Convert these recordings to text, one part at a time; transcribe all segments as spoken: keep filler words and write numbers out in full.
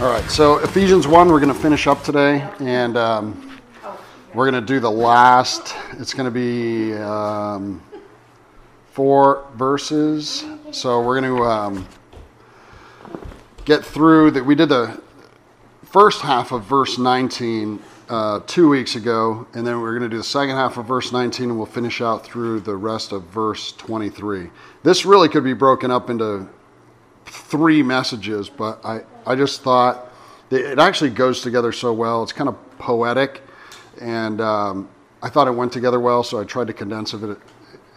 All right, so Ephesians one, we're going to finish up today, and um, we're going to do the last. It's going to be um, four verses, so we're going to um, get through that. We did the first half of verse nineteen uh, two weeks ago, and then we're going to do the second half of verse nineteen, and we'll finish out through the rest of verse twenty-three. This really could be broken up into three messages, but I, I just thought it actually goes together so well. It's kind of poetic, and um, I thought it went together well, so I tried to condense it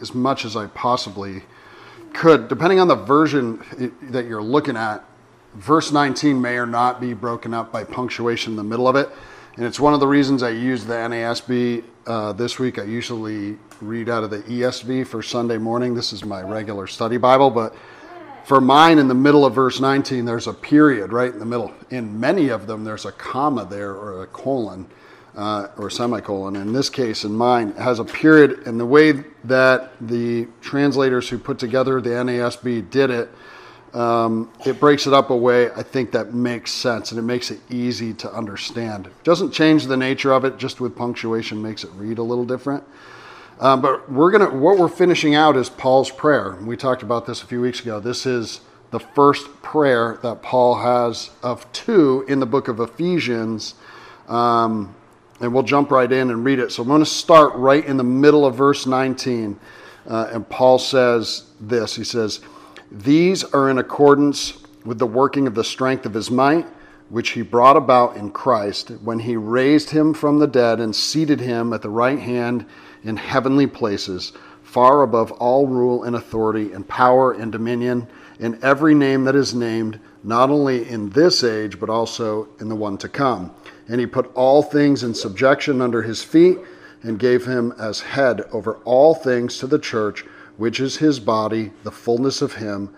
as much as I possibly could. Depending on the version it, that you're looking at, verse nineteen may or not be broken up by punctuation in the middle of it, and it's one of the reasons I used the N A S B uh, this week. I usually read out of the E S V for Sunday morning. This is my regular study Bible, but for mine, in the middle of verse nineteen, there's a period right in the middle. In many of them, there's a comma there, or a colon, uh, or a semicolon. In this case, in mine, it has a period. And the way that the translators who put together the N A S B did it, um, it breaks it up a way I think that makes sense, and it makes it easy to understand. It doesn't change the nature of it, just with punctuation makes it read a little different. Um, but we're gonna what we're finishing out is Paul's prayer. We talked about this a few weeks ago. This is the first prayer that Paul has of two in the book of Ephesians. Um, and we'll jump right in and read it. So I'm going to start right in the middle of verse nineteen. Uh, and Paul says this. He says, "These are in accordance with the working of the strength of his might, which he brought about in Christ, when he raised him from the dead and seated him at the right hand in heavenly places, far above all rule and authority and power and dominion, in every name that is named, not only in this age, but also in the one to come. And he put all things in subjection under his feet, and gave him as head over all things to the church, which is his body, the fullness of him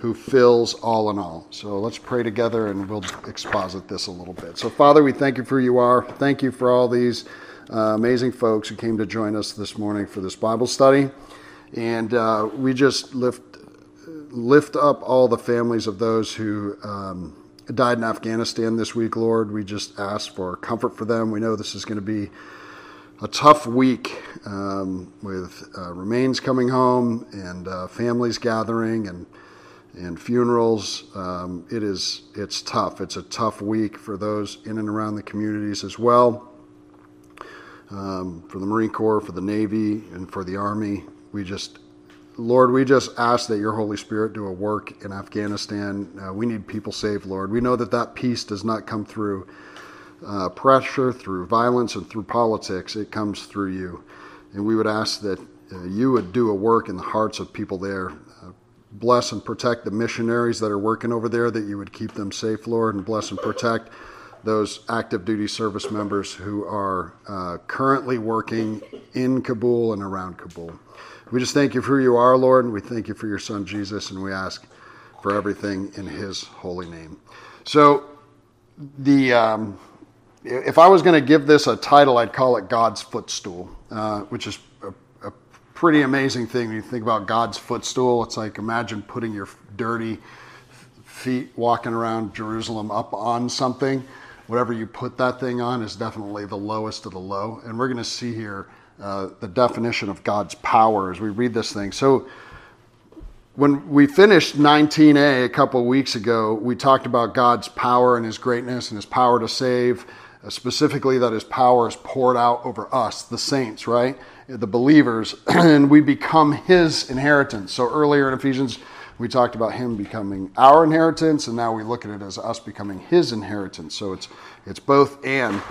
who fills all in all." So let's pray together, and we'll exposit this a little bit. So Father, we thank you for who you are. Thank you for all these Uh, amazing folks who came to join us this morning for this Bible study. And uh, we just lift lift up all the families of those who um, died in Afghanistan this week, Lord. We just ask for comfort for them. We know this is going to be a tough week um, with uh, remains coming home and uh, families gathering and and funerals. Um, it is, it's tough. It's a tough week for those in and around the communities as well. Um, for the Marine Corps, for the Navy, and for the Army. We just, Lord, we just ask that your Holy Spirit do a work in Afghanistan. Uh, we need people saved, Lord. We know that that peace does not come through uh, pressure, through violence, and through politics. It comes through you. And we would ask that uh, you would do a work in the hearts of people there. Uh, bless and protect the missionaries that are working over there, that you would keep them safe, Lord, and bless and protect those active duty service members who are uh, currently working in Kabul and around Kabul. We just thank you for who you are, Lord, and we thank you for your son, Jesus, and we ask for everything in his holy name. So the um, if I was going to give this a title, I'd call it God's Footstool, uh, which is a, a pretty amazing thing. When you think about God's footstool, it's like, imagine putting your dirty feet walking around Jerusalem up on something. Whatever you put that thing on is definitely the lowest of the low. And we're going to see here uh, the definition of God's power as we read this thing. So when we finished nineteen A a couple of weeks ago, we talked about God's power and his greatness and his power to save, uh, specifically that his power is poured out over us, the saints, right? The believers, and we become his inheritance. So earlier in Ephesians, we talked about him becoming our inheritance, and now we look at it as us becoming his inheritance. So it's it's both and.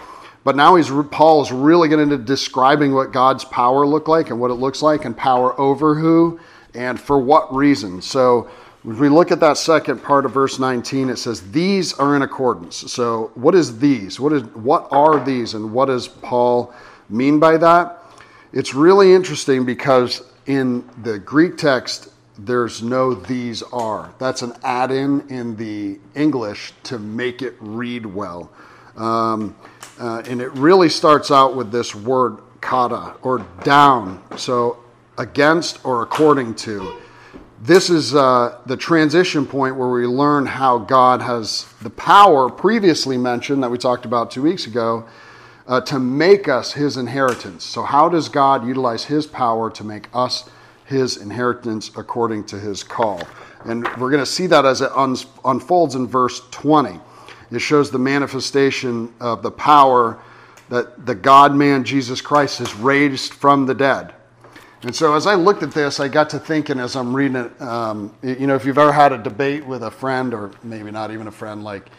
But now he's Paul is really getting into describing what God's power looked like and what it looks like, and power over who and for what reason. So when we look at that second part of verse nineteen, it says, "These are in accordance." So what is these? What is what are these, and what does Paul mean by that? It's really interesting because in the Greek text, there's no "these are." That's an add-in in the English to make it read well. Um, uh, and it really starts out with this word kata, or down. So against or according to. This is uh, the transition point where we learn how God has the power previously mentioned that we talked about two weeks ago uh, to make us his inheritance. So how does God utilize his power to make us his inheritance according to his call? And we're going to see that as it un- unfolds in verse twenty. It shows the manifestation of the power that the God-man Jesus Christ has raised from the dead. And so as I looked at this, I got to thinking as I'm reading it, um, you know, if you've ever had a debate with a friend, or maybe not even a friend, like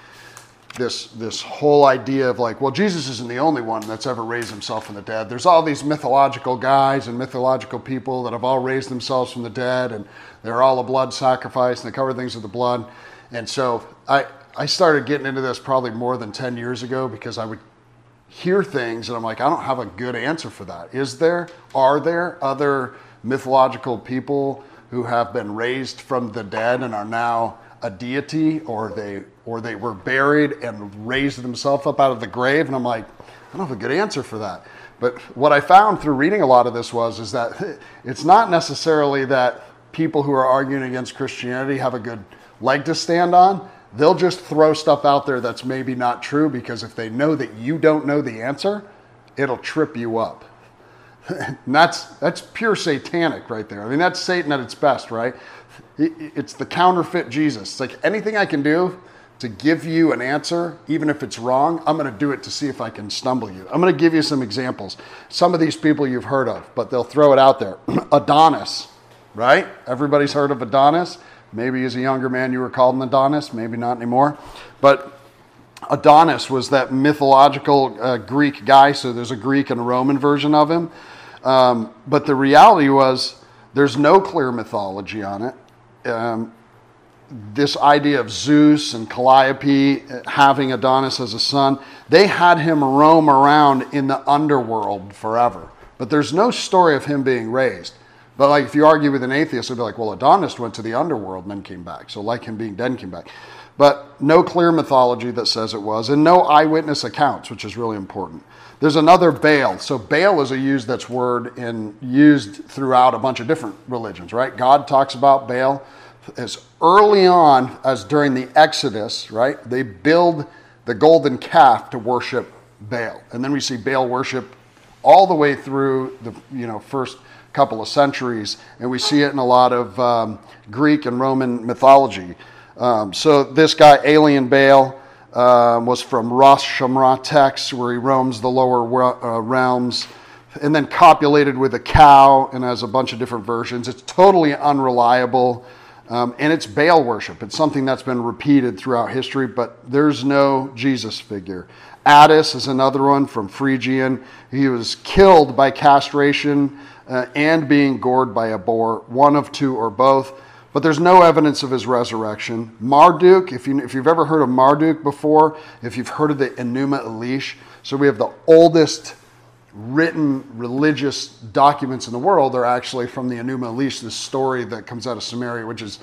this this whole idea of like, well, Jesus isn't the only one that's ever raised himself from the dead. There's all these mythological guys and mythological people that have all raised themselves from the dead, and they're all a blood sacrifice, and they cover things with the blood. And so I, I started getting into this probably more than ten years ago because I would hear things and I'm like, I don't have a good answer for that. Is there, are there other mythological people who have been raised from the dead and are now a deity, or they or they were buried and raised themselves up out of the grave? And I'm like, I don't have a good answer for that. But what I found through reading a lot of this was is that it's not necessarily that people who are arguing against Christianity have a good leg to stand on. They'll just throw stuff out there that's maybe not true, because if they know that you don't know the answer, it'll trip you up. And that's that's pure satanic right there. I mean, that's Satan at its best, right? It's the counterfeit Jesus. It's like, anything I can do to give you an answer, even if it's wrong, I'm going to do it to see if I can stumble you. I'm going to give you some examples. Some of these people you've heard of, but they'll throw it out there. Adonis, right? Everybody's heard of Adonis. Maybe as a younger man you were called an Adonis, maybe not anymore. But Adonis was that mythological uh, Greek guy, so there's a Greek and a Roman version of him. Um, but the reality was there's no clear mythology on it. Um, this idea of Zeus and Calliope having Adonis as a son, they had him roam around in the underworld forever. But there's no story of him being raised. But like, if you argue with an atheist, it'd be like, well, Adonis went to the underworld and then came back. So like him being dead and came back. But no clear mythology that says it was, and no eyewitness accounts, which is really important. There's another Baal. So Baal is a used that's word and used throughout a bunch of different religions, right? God talks about Baal as early on as during the Exodus, right? They build the golden calf to worship Baal. And then we see Baal worship all the way through the, you know, first couple of centuries, and we see it in a lot of um, Greek and Roman mythology. Um, so this guy, Alien Baal, uh, was from Rosh Shamra Tex, where he roams the lower uh, realms, and then copulated with a cow, and has a bunch of different versions. It's totally unreliable, um, and it's Baal worship. It's something that's been repeated throughout history, but there's no Jesus figure. Attis is another one from Phrygian. He was killed by castration Uh, and being gored by a boar, one of two or both, but there's no evidence of his resurrection. Marduk, if, you, if you've ever heard of Marduk before, if you've heard of the Enuma Elish, so we have the oldest written religious documents in the world. They're actually from the Enuma Elish, this story that comes out of Sumeria, which is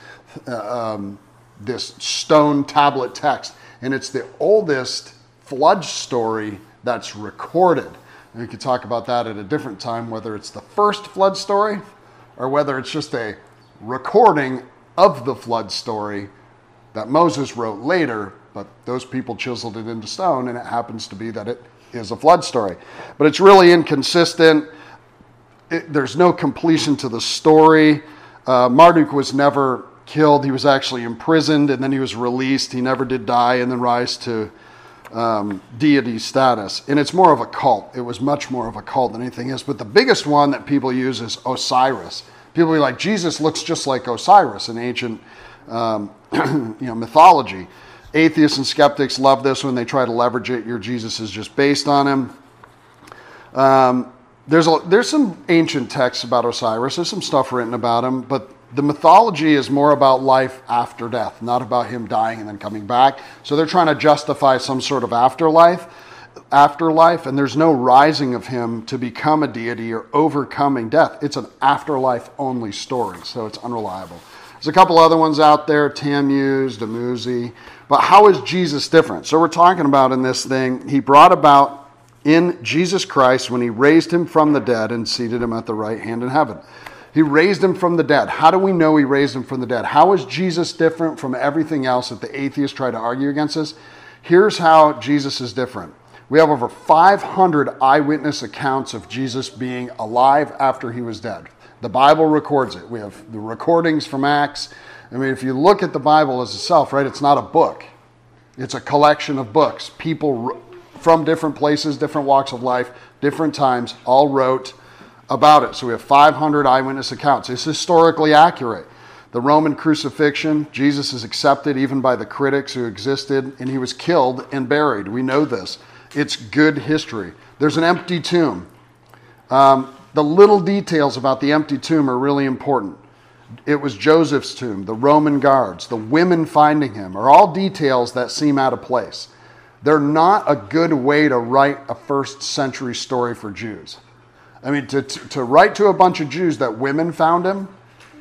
uh, um, this stone tablet text, and it's the oldest flood story that's recorded. We could talk about that at a different time, whether it's the first flood story or whether it's just a recording of the flood story that Moses wrote later, but those people chiseled it into stone, and it happens to be that it is a flood story. But it's really inconsistent. It, there's no completion to the story. Uh, Marduk was never killed. He was actually imprisoned, and then he was released. He never did die and then rise to Um, deity status, and it's more of a cult. It was much more of a cult than anything else. But the biggest one that people use is Osiris. People are like, Jesus looks just like Osiris in ancient um, you know, mythology. Atheists and skeptics love this when they try to leverage it. Your Jesus is just based on him. Um, there's a, there's some ancient texts about Osiris. There's some stuff written about him, but the mythology is more about life after death, not about him dying and then coming back. So they're trying to justify some sort of afterlife, afterlife, and there's no rising of him to become a deity or overcoming death. It's an afterlife-only story, so it's unreliable. There's a couple other ones out there, Tammuz, Dumuzi, but how is Jesus different? So we're talking about in this thing, he brought about in Jesus Christ when he raised him from the dead and seated him at the right hand in heaven. He raised him from the dead. How do we know he raised him from the dead? How is Jesus different from everything else that the atheists try to argue against us? Here's how Jesus is different. We have over five hundred eyewitness accounts of Jesus being alive after he was dead. The Bible records it. We have the recordings from Acts. I mean, if you look at the Bible as itself, right, it's not a book. It's a collection of books. People from different places, different walks of life, different times, all wrote about it. So we have five hundred eyewitness accounts. It's historically accurate. The Roman crucifixion, Jesus is accepted even by the critics who existed, and he was killed and buried. We know this. It's good history. There's an empty tomb. Um, the little details about the empty tomb are really important. It was Joseph's tomb, the Roman guards, the women finding him are all details that seem out of place. They're not a good way to write a first century story for Jews. I mean, to, to, to write to a bunch of Jews that women found him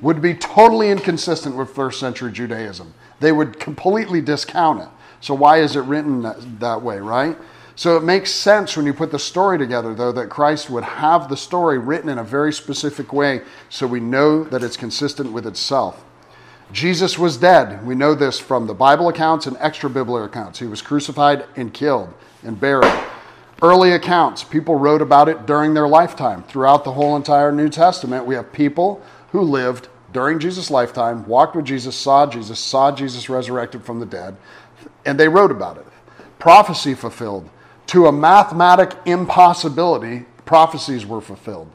would be totally inconsistent with first century Judaism. They would completely discount it. So why is it written that, that way, right? So it makes sense when you put the story together, though, that Christ would have the story written in a very specific way so we know that it's consistent with itself. Jesus was dead. We know this from the Bible accounts and extra-biblical accounts. He was crucified and killed and buried. Early accounts, people wrote about it during their lifetime. Throughout the whole entire New Testament, we have people who lived during Jesus' lifetime, walked with Jesus, saw Jesus, saw Jesus resurrected from the dead, and they wrote about it. Prophecy fulfilled. To a mathematic impossibility, prophecies were fulfilled.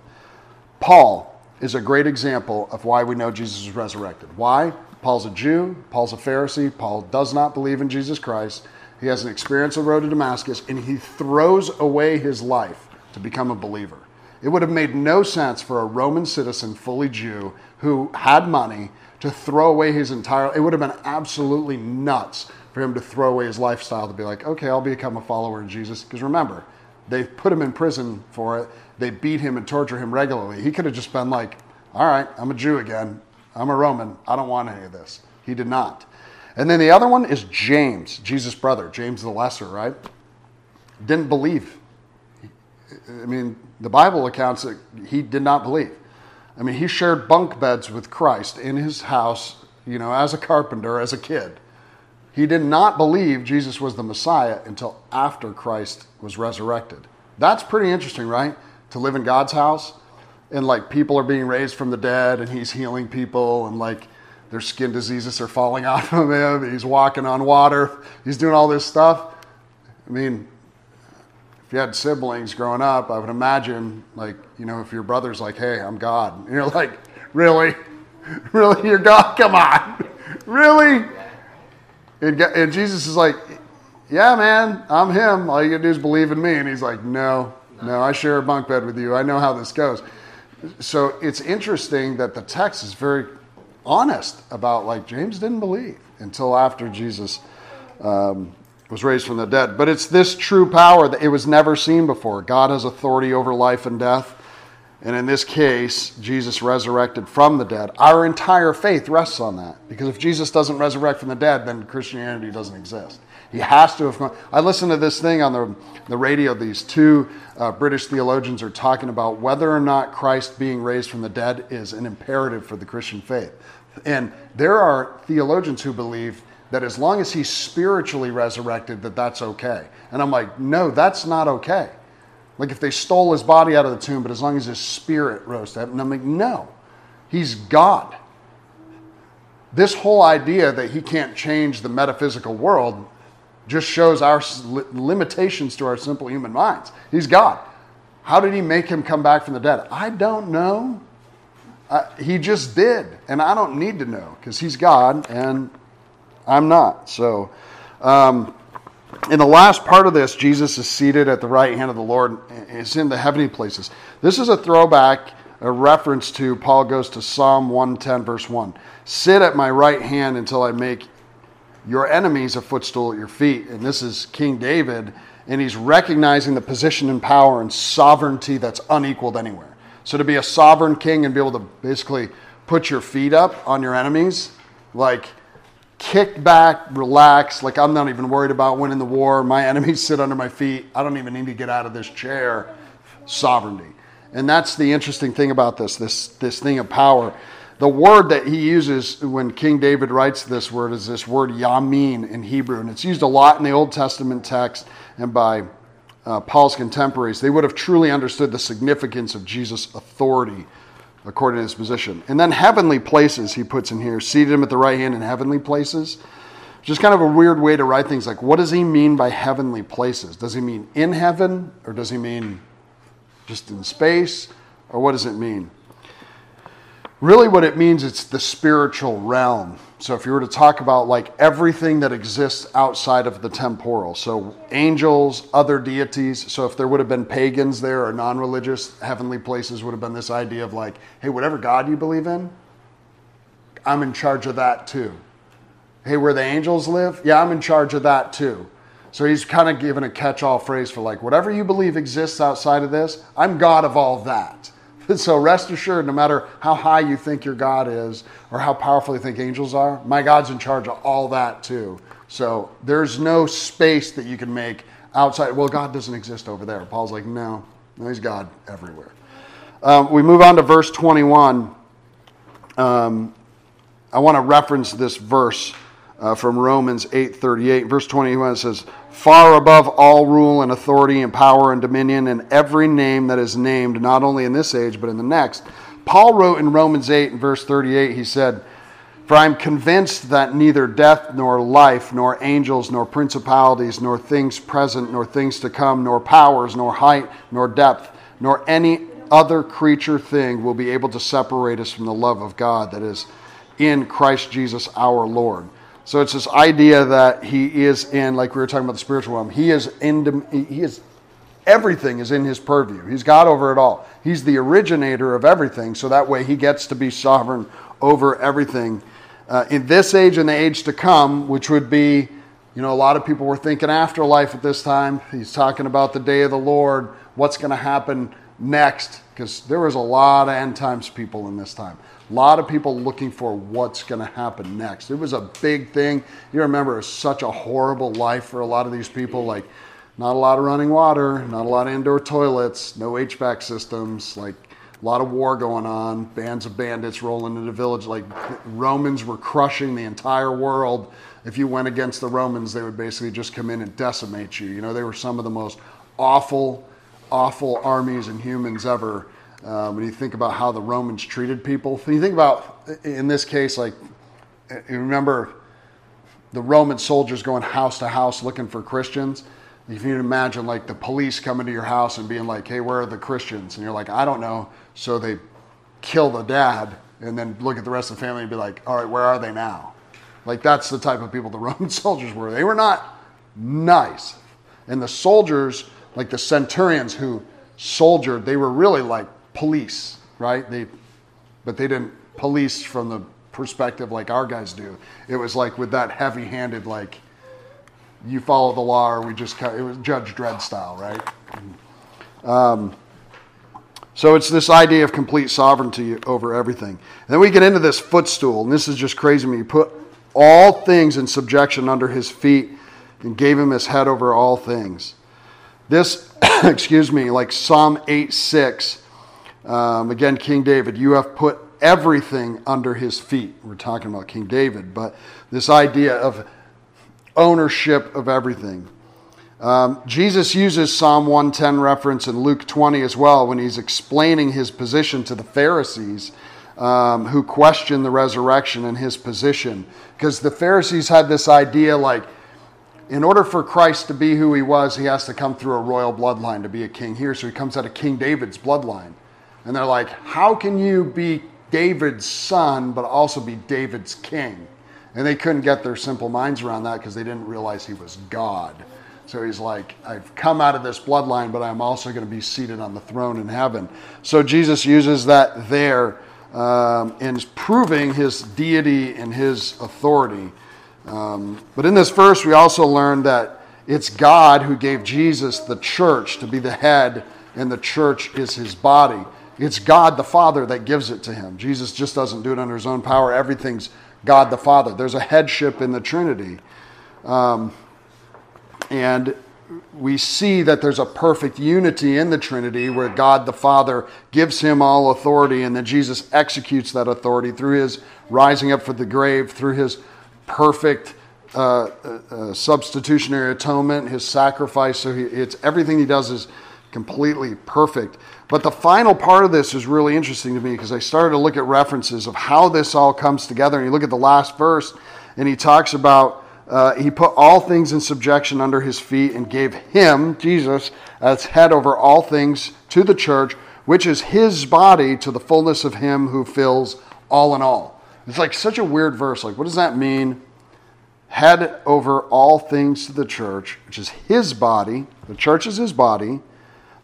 Paul is a great example of why we know Jesus was resurrected. Why? Paul's a Jew. Paul's a Pharisee. Paul does not believe in Jesus Christ. He has an experience on the road to Damascus, and he throws away his life to become a believer. It would have made no sense for a Roman citizen, fully Jew, who had money, to throw away his entire... It would have been absolutely nuts for him to throw away his lifestyle to be like, okay, I'll become a follower of Jesus. Because remember, they put him in prison for it. They beat him and torture him regularly. He could have just been like, all right, I'm a Jew again. I'm a Roman. I don't want any of this. He did not. And then the other one is James, Jesus' brother, James the Lesser, right? Didn't believe. I mean, the Bible accounts that he did not believe. I mean, he shared bunk beds with Christ in his house, you know, as a carpenter, as a kid. He did not believe Jesus was the Messiah until after Christ was resurrected. That's pretty interesting, right? To live in God's house and like people are being raised from the dead and he's healing people and like their skin diseases are falling off of him. And he's walking on water. He's doing all this stuff. I mean, if you had siblings growing up, I would imagine like, you know, if your brother's like, hey, I'm God. And you're like, really? Really? You're God? Come on. Really? And Jesus is like, yeah, man, I'm him. All you gotta do is believe in me. And he's like, no, no, I share a bunk bed with you. I know how this goes. So it's interesting that the text is very honest about like James didn't believe until after Jesus um, was raised from the dead. But it's this true power that it was never seen before. God has authority over life and death. And in this case, Jesus resurrected from the dead. Our entire faith rests on that. Because if Jesus doesn't resurrect from the dead, then Christianity doesn't exist. He has to have... I listened to this thing on the, the radio. These two uh, British theologians are talking about whether or not Christ being raised from the dead is an imperative for the Christian faith. And there are theologians who believe that as long as he's spiritually resurrected, that that's okay. And I'm like, no, that's not okay. Like if they stole his body out of the tomb, but as long as his spirit rose to heaven, I'm like, no, he's God. This whole idea that he can't change the metaphysical world just shows our limitations to our simple human minds. He's God. How did he make him come back from the dead? I don't know. Uh, he just did. And I don't need to know because he's God and I'm not. So, um, in the last part of this, Jesus is seated at the right hand of the Lord. It's in the heavenly places. This is a throwback, a reference to Paul goes to Psalm one ten, verse one. Sit at my right hand until I make your enemies a footstool at your feet. And this is King David, and he's recognizing the position and power and sovereignty that's unequaled anywhere. So to be a sovereign king and be able to basically put your feet up on your enemies, like... kick back, relax, like I'm not even worried about winning the war. My enemies sit under my feet. I don't even need to get out of this chair. Sovereignty. And that's the interesting thing about this, this, this thing of power. The word that he uses when King David writes this word is this word yamin in Hebrew. And it's used a lot in the Old Testament text and by uh, Paul's contemporaries. They would have truly understood the significance of Jesus' authority according to his position. And then heavenly places he puts in here, seated him at the right hand in heavenly places. Just kind of a weird way to write things, like, what does he mean by heavenly places? Does he mean in heaven, or does he mean just in space, or what does it mean? Really what it means, it's the spiritual realm. So if you were to talk about like everything that exists outside of the temporal, so angels, other deities, so if there would have been pagans there or non-religious, heavenly places would have been this idea of like, hey, whatever God you believe in, I'm in charge of that too. Hey, where the angels live? Yeah, I'm in charge of that too. So he's kind of given a catch-all phrase for like, whatever you believe exists outside of this, I'm God of all that. And so rest assured, no matter how high you think your God is or how powerful you think angels are, my God's in charge of all that too. So there's no space that you can make outside. Well, God doesn't exist over there. Paul's like, no, no, he's God everywhere. Um, we move on to verse twenty-one. Um, I want to reference this verse. Uh, from Romans eight thirty-eight, verse twenty-one, it says, far above all rule and authority and power and dominion and every name that is named, not only in this age, but in the next. Paul wrote in Romans eight, in verse thirty-eight, he said, for I am convinced that neither death nor life, nor angels, nor principalities, nor things present, nor things to come, nor powers, nor height, nor depth, nor any other creature thing will be able to separate us from the love of God that is in Christ Jesus our Lord. So it's this idea that he is in, like we were talking about the spiritual realm, he is in, he is, everything is in his purview. He's God over it all. He's the originator of everything, so that way he gets to be sovereign over everything. Uh, in this age and the age to come, which would be, you know, a lot of people were thinking afterlife at this time. He's talking about the day of the Lord, what's going to happen next, because there was a lot of end times people in this time. A lot of people looking for what's going to happen next. It was a big thing. You remember, it was such a horrible life for a lot of these people. Like, not a lot of running water, not a lot of indoor toilets, no H V A C systems, like a lot of war going on, bands of bandits rolling into the village. Like, Romans were crushing the entire world. If you went against the Romans, they would basically just come in and decimate you. You know, they were some of the most awful, awful armies and humans ever. Uh, when you think about how the Romans treated people, when you think about, in this case, like, you remember the Roman soldiers going house to house looking for Christians. If you imagine, like, the police coming to your house and being like, hey, where are the Christians? And you're like, I don't know. So they kill the dad and then look at the rest of the family and be like, all right, where are they now? Like, that's the type of people the Roman soldiers were. They were not nice. And the soldiers, like the centurions who soldiered, they were really like police, right? They, but they didn't police from the perspective like our guys do. It was like with that heavy-handed, like, you follow the law, or we just cut. It was Judge Dredd style, right? Um, so it's this idea of complete sovereignty over everything. And then we get into this footstool, and this is just crazy to me. He put all things in subjection under his feet and gave him his head over all things. This, excuse me, like Psalm eight six. Um, again, King David, you have put everything under his feet. We're talking about King David, but this idea of ownership of everything. Um, Jesus uses Psalm one ten reference in Luke twenty as well when he's explaining his position to the Pharisees um, who question the resurrection and his position. Because the Pharisees had this idea like, in order for Christ to be who he was, he has to come through a royal bloodline to be a king here. So he comes out of King David's bloodline. And they're like, how can you be David's son, but also be David's king? And they couldn't get their simple minds around that because they didn't realize he was God. So he's like, I've come out of this bloodline, but I'm also going to be seated on the throne in heaven. So Jesus uses that there um, in proving his deity and his authority. Um, but in this verse, we also learn that it's God who gave Jesus the church to be the head, and the church is his body. It's God the Father that gives it to him. Jesus just doesn't do it under his own power. Everything's God the Father. There's a headship in the Trinity. Um, and we see that there's a perfect unity in the Trinity where God the Father gives him all authority, and then Jesus executes that authority through his rising up from the grave, through his perfect uh, uh, substitutionary atonement, his sacrifice. So he, it's everything he does is completely perfect. But the final part of this is really interesting to me, because I started to look at references of how this all comes together. And you look at the last verse, and he talks about uh, he put all things in subjection under his feet and gave him, Jesus, as head over all things to the church, which is his body, to the fullness of him who fills all in all. It's like such a weird verse. Like, what does that mean? Head over all things to the church, which is his body. The church is his body.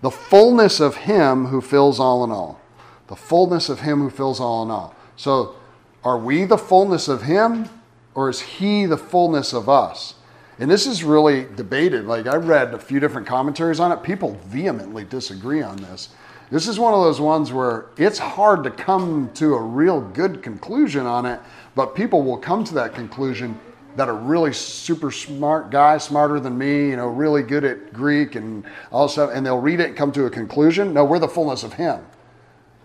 The fullness of him who fills all in all. The fullness of him who fills all in all. So are we the fullness of him, or is he the fullness of us? And this is really debated. Like, I read a few different commentaries on it. People vehemently disagree on this. This is one of those ones where it's hard to come to a real good conclusion on it, but people will come to that conclusion that are really super smart guys, smarter than me, you know, really good at Greek and all stuff, and they'll read it and come to a conclusion. No, we're the fullness of him.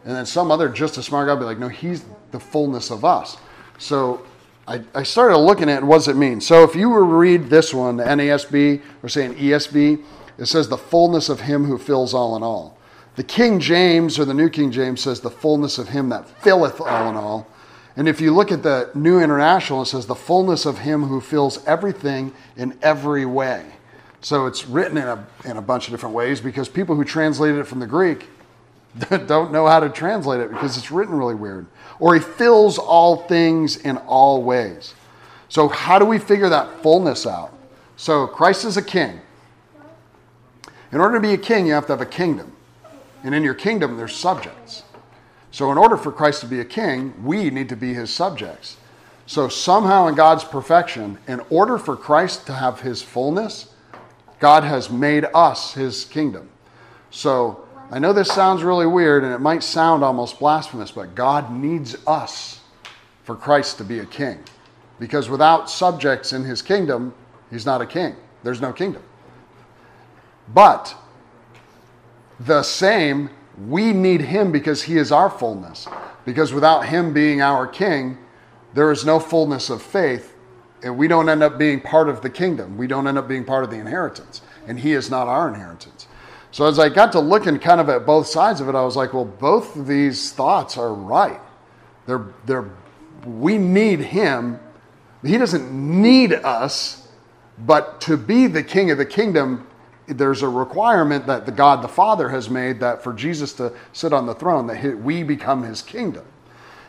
And then some other just a smart guy will be like, no, he's the fullness of us. So I, I started looking at what does it mean. So if you were to read this one, the N A S B, or say an E S V, it says the fullness of him who fills all in all. The King James or the New King James says the fullness of him that filleth all in all. And if you look at the New International, it says the fullness of him who fills everything in every way. So it's written in a, in a bunch of different ways, because people who translated it from the Greek don't know how to translate it, because it's written really weird. Or he fills all things in all ways. So how do we figure that fullness out? So Christ is a king. In order to be a king, you have to have a kingdom. And in your kingdom, there's subjects. So in order for Christ to be a king, we need to be his subjects. So somehow in God's perfection, in order for Christ to have his fullness, God has made us his kingdom. So I know this sounds really weird, and it might sound almost blasphemous, but God needs us for Christ to be a king. Because without subjects in his kingdom, he's not a king. There's no kingdom. But the same, we need him because he is our fullness. Because without him being our king, there is no fullness of faith, and we don't end up being part of the kingdom. We don't end up being part of the inheritance, and he is not our inheritance. So as I got to looking kind of at both sides of it, I was like, well, both of these thoughts are right. They're, they're, we need him. He doesn't need us, but to be the king of the kingdom, there's a requirement that the God the Father has made, that for Jesus to sit on the throne, that we become his kingdom.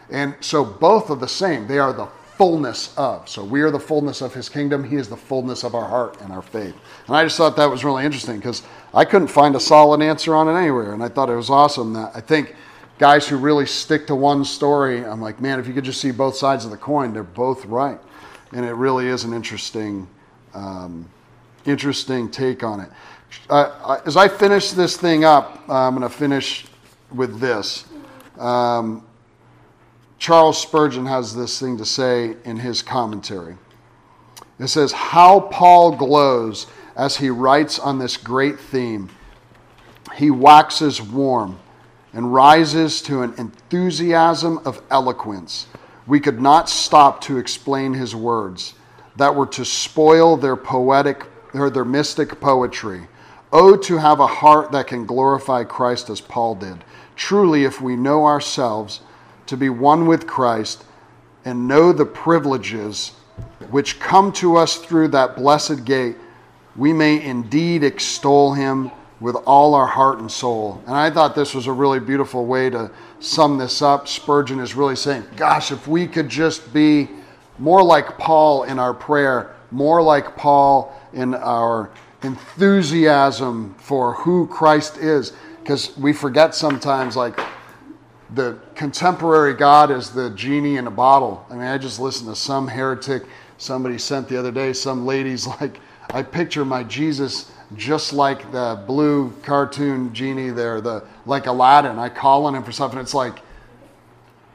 And so both are the same. They are the fullness of. So we are the fullness of his kingdom. He is the fullness of our heart and our faith. And I just thought that was really interesting, because I couldn't find a solid answer on it anywhere. And I thought it was awesome that I think guys who really stick to one story, I'm like, man, if you could just see both sides of the coin, they're both right. And it really is an interesting um Interesting take on it. Uh, as I finish this thing up, uh, I'm going to finish with this. Um, Charles Spurgeon has this thing to say in his commentary. It says, how Paul glows as he writes on this great theme. He waxes warm and rises to an enthusiasm of eloquence. We could not stop to explain his words that were to spoil their poetic or their mystic poetry. Oh, to have a heart that can glorify Christ as Paul did. Truly, if we know ourselves to be one with Christ and know the privileges which come to us through that blessed gate, we may indeed extol him with all our heart and soul. And I thought this was a really beautiful way to sum this up. Spurgeon is really saying, gosh, if we could just be more like Paul in our prayer, more like Paul in our enthusiasm for who Christ is, because we forget sometimes, like, the contemporary God is the genie in a bottle. I mean, I just listened to some heretic somebody sent the other day. Some lady's like, I picture my Jesus just like the blue cartoon genie there, the like Aladdin. I call on him for stuff, and it's like,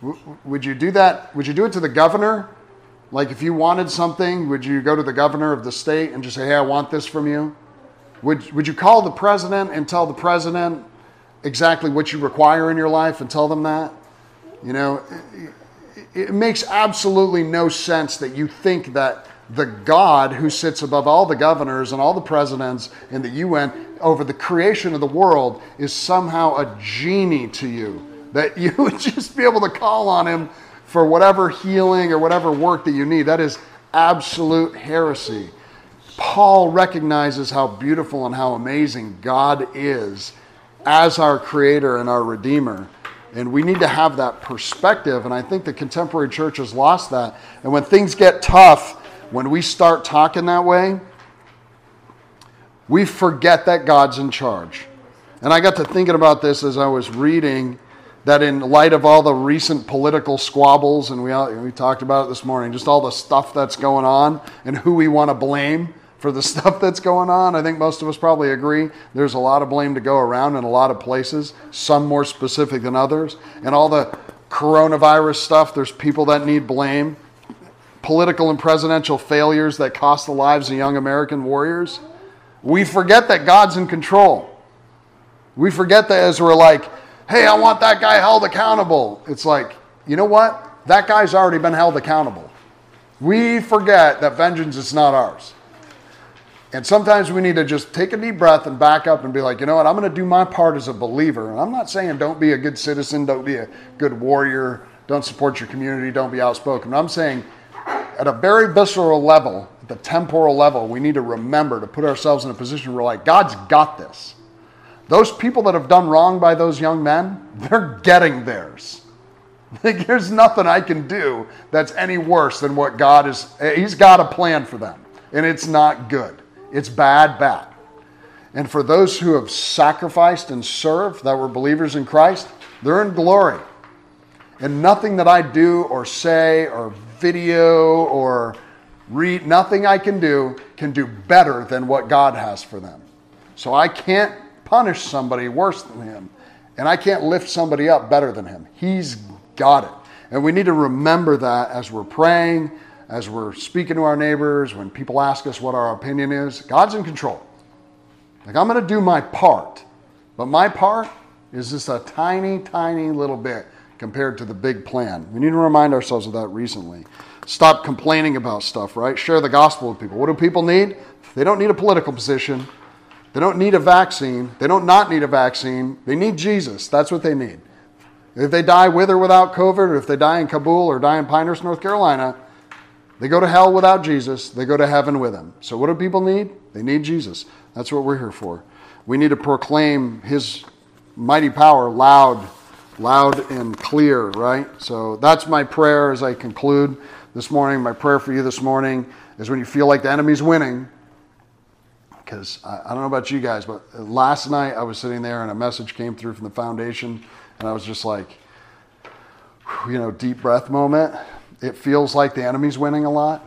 w- would you do that? Would you do it to the governor? Like, if you wanted something, would you go to the governor of the state and just say, hey, I want this from you? Would, would you call the president and tell the president exactly what you require in your life and tell them that? You know, it, it makes absolutely no sense that you think that the God who sits above all the governors and all the presidents in the U N over the creation of the world is somehow a genie to you, that you would just be able to call on him for whatever healing or whatever work that you need. That is absolute heresy. Paul recognizes how beautiful and how amazing God is as our creator and our redeemer. And we need to have that perspective. And I think the contemporary church has lost that. And when things get tough, when we start talking that way, we forget that God's in charge. And I got to thinking about this as I was reading that in light of all the recent political squabbles, and we all, we talked about it this morning, just all the stuff that's going on and who we want to blame for the stuff that's going on. I think most of us probably agree there's a lot of blame to go around in a lot of places, some more specific than others. And all the coronavirus stuff, there's people that need blame. Political and presidential failures that cost the lives of young American warriors. We forget that God's in control. We forget that as we're like, hey, I want that guy held accountable. It's like, you know what? That guy's already been held accountable. We forget that vengeance is not ours. And sometimes we need to just take a deep breath and back up and be like, you know what? I'm going to do my part as a believer. And I'm not saying don't be a good citizen, don't be a good warrior, don't support your community, don't be outspoken. I'm saying, at a very visceral level, at the temporal level, we need to remember to put ourselves in a position where we're like, God's got this. Those people that have done wrong by those young men, they're getting theirs. Like, there's nothing I can do that's any worse than what God is. He's got a plan for them. And it's not good. It's bad, bad. And for those who have sacrificed and served that were believers in Christ, they're in glory. And nothing that I do or say or video or read, nothing I can do can do better than what God has for them. So I can't punish somebody worse than him, and I can't lift somebody up better than him. He's got it. And we need to remember that as we're praying, as we're speaking to our neighbors, when people ask us what our opinion is. God's in control. Like, I'm going to do my part, but my part is just a tiny, tiny little bit compared to the big plan. We need to remind ourselves of that recently. Stop complaining about stuff, right? Share the gospel with people. What do people need? They don't need a political position. They don't need a vaccine. They don't not need a vaccine. They need Jesus. That's what they need. If they die with or without COVID, or if they die in Kabul or die in Pinehurst, North Carolina, they go to hell without Jesus. They go to heaven with him. So what do people need? They need Jesus. That's what we're here for. We need to proclaim his mighty power loud Loud and clear, right? So that's my prayer as I conclude this morning. My prayer for you this morning is when you feel like the enemy's winning, because I, I don't know about you guys, but last night I was sitting there and a message came through from the foundation, and I was just like, you know, deep breath moment. It feels like the enemy's winning a lot.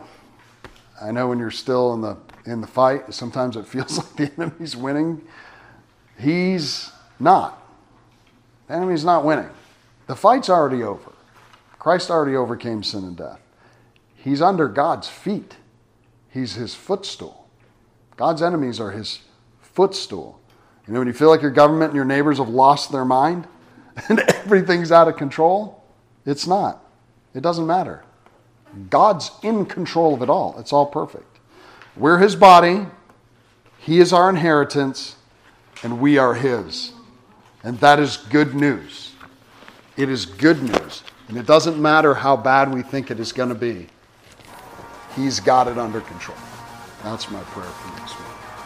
I know when you're still in the in the fight, sometimes it feels like the enemy's winning. He's not. The enemy's not winning. The fight's already over. Christ already overcame sin and death. He's under God's feet. He's his footstool. God's enemies are his footstool. You know, when you feel like your government and your neighbors have lost their mind and everything's out of control, it's not. It doesn't matter. God's in control of it all. It's all perfect. We're his body. He is our inheritance, and we are his. And that is good news. It is good news. And it doesn't matter how bad we think it is going to be. He's got it under control. That's my prayer for you this morning.